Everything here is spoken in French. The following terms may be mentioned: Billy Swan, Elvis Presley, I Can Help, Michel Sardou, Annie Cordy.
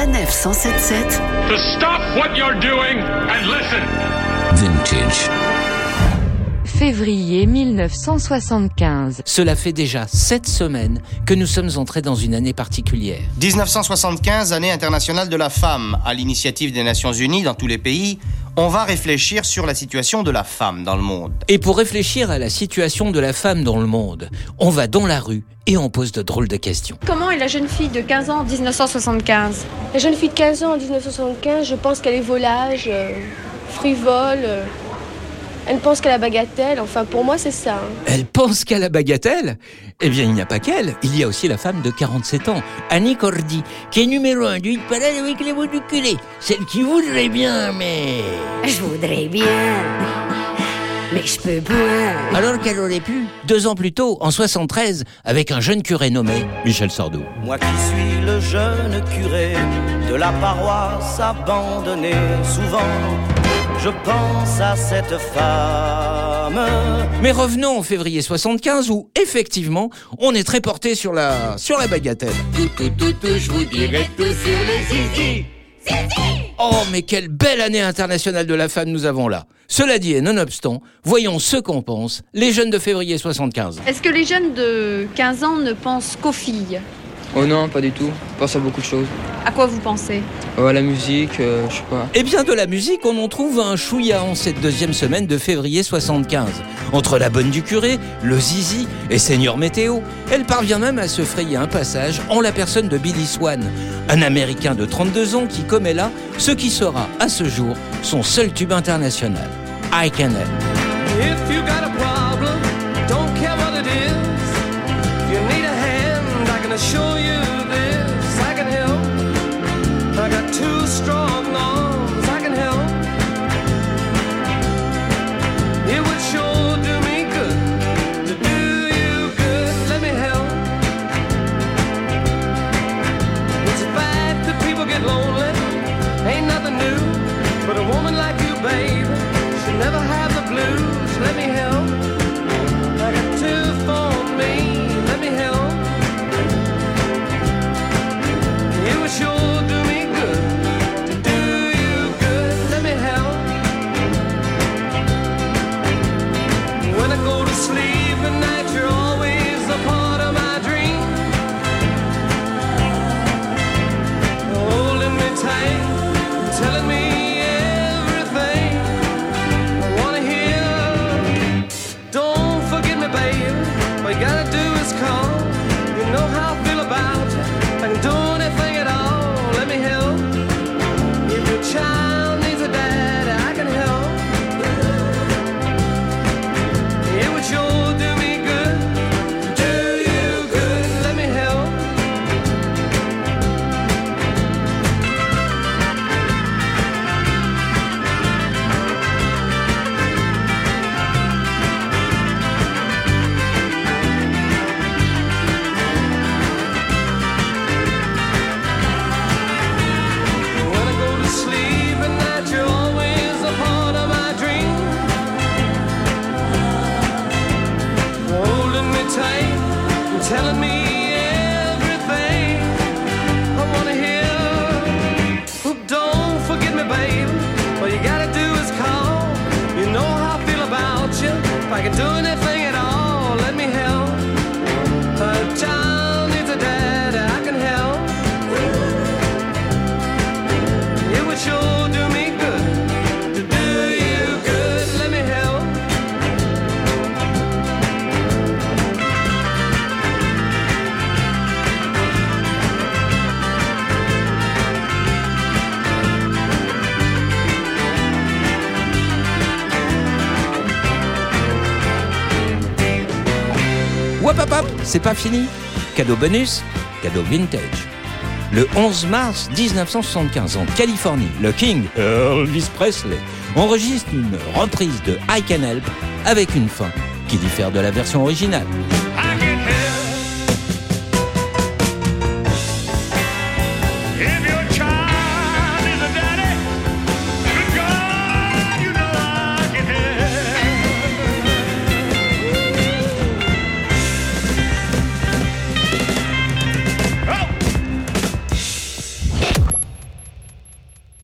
SANEF 177. To stop what you're doing and listen. Vintage. Février 1975. Cela fait déjà 7 semaines que nous sommes entrés dans une année particulière. 1975, année internationale de la femme. À l'initiative des Nations Unies dans tous les pays, on va réfléchir sur la situation de la femme dans le monde. Et pour réfléchir à la situation de la femme dans le monde, on va dans la rue et on pose de drôles de questions. Comment est la jeune fille de 15 ans en 1975 ? La jeune fille de 15 ans en 1975, je pense qu'elle est volage, frivole... Elle pense qu'à la bagatelle, enfin pour moi c'est ça. Elle pense qu'à la bagatelle ? Eh bien il n'y a pas qu'elle, il y a aussi la femme de 47 ans, Annie Cordy, qui est numéro 1 du hit-parade avec les mots du culé. Celle qui voudrait bien, mais... Je voudrais bien, mais je peux pas. Alors qu'elle aurait pu, 2 ans plus tôt, en 73, avec un jeune curé nommé Michel Sardou. Moi qui suis le jeune curé de la paroisse abandonnée, souvent... Je pense à cette femme. Mais revenons en février 75 où, effectivement, on est très porté sur la bagatelle. Tout, je vous dirai tout sur les zizi. Zizi ! Oh, mais quelle belle année internationale de la femme nous avons là. Cela dit et nonobstant, voyons ce qu'en pensent les jeunes de février 75. Est-ce que les jeunes de 15 ans ne pensent qu'aux filles ? Oh non, pas du tout. Je pense à beaucoup de choses. À quoi vous pensez ? À la musique, je sais pas. Eh bien, de la musique, on en trouve un chouïa en cette 2e semaine de février 75. Entre la bonne du curé, le zizi et Seigneur Météo, elle parvient même à se frayer un passage en la personne de Billy Swan, un Américain de 32 ans qui commet là ce qui sera, à ce jour, son seul tube international. I Can Help. If you got a problem, don't care what it is. If you need a hand, I can assure you this. I can help. I got 2 strong arms, I can help. It would sure do me good to do you good, let me help. It's a fact that people get lonely, ain't nothing new. But a woman like you, babe, should never have the blues, let me help. I got 2 for me, let me help. It would sure do me. Sleep at night, you're always a part of my dream. Holding me tight, telling me everything I wanna hear. Don't forget me, babe. All you gotta do is call. You know how I feel about you. I can do anything at all. Let me help. If your child needs a dad, I can help. You'll do me good, do you good, let me help. When I go to sleep at night, you're always a part of my dream. Tight and telling me everything I wanna hear. Oh, don't forget me, babe. All you gotta do is call. You know how I feel about you. If I can do anything at all, let me help. A child needs a dad, I can help. It would sure do me good to do you good. Let me help. Wapapap, c'est pas fini. Cadeau bonus, cadeau vintage. Le 11 mars 1975, en Californie, le King, Elvis Presley, enregistre une reprise de I Can Help avec une fin qui diffère de la version originale.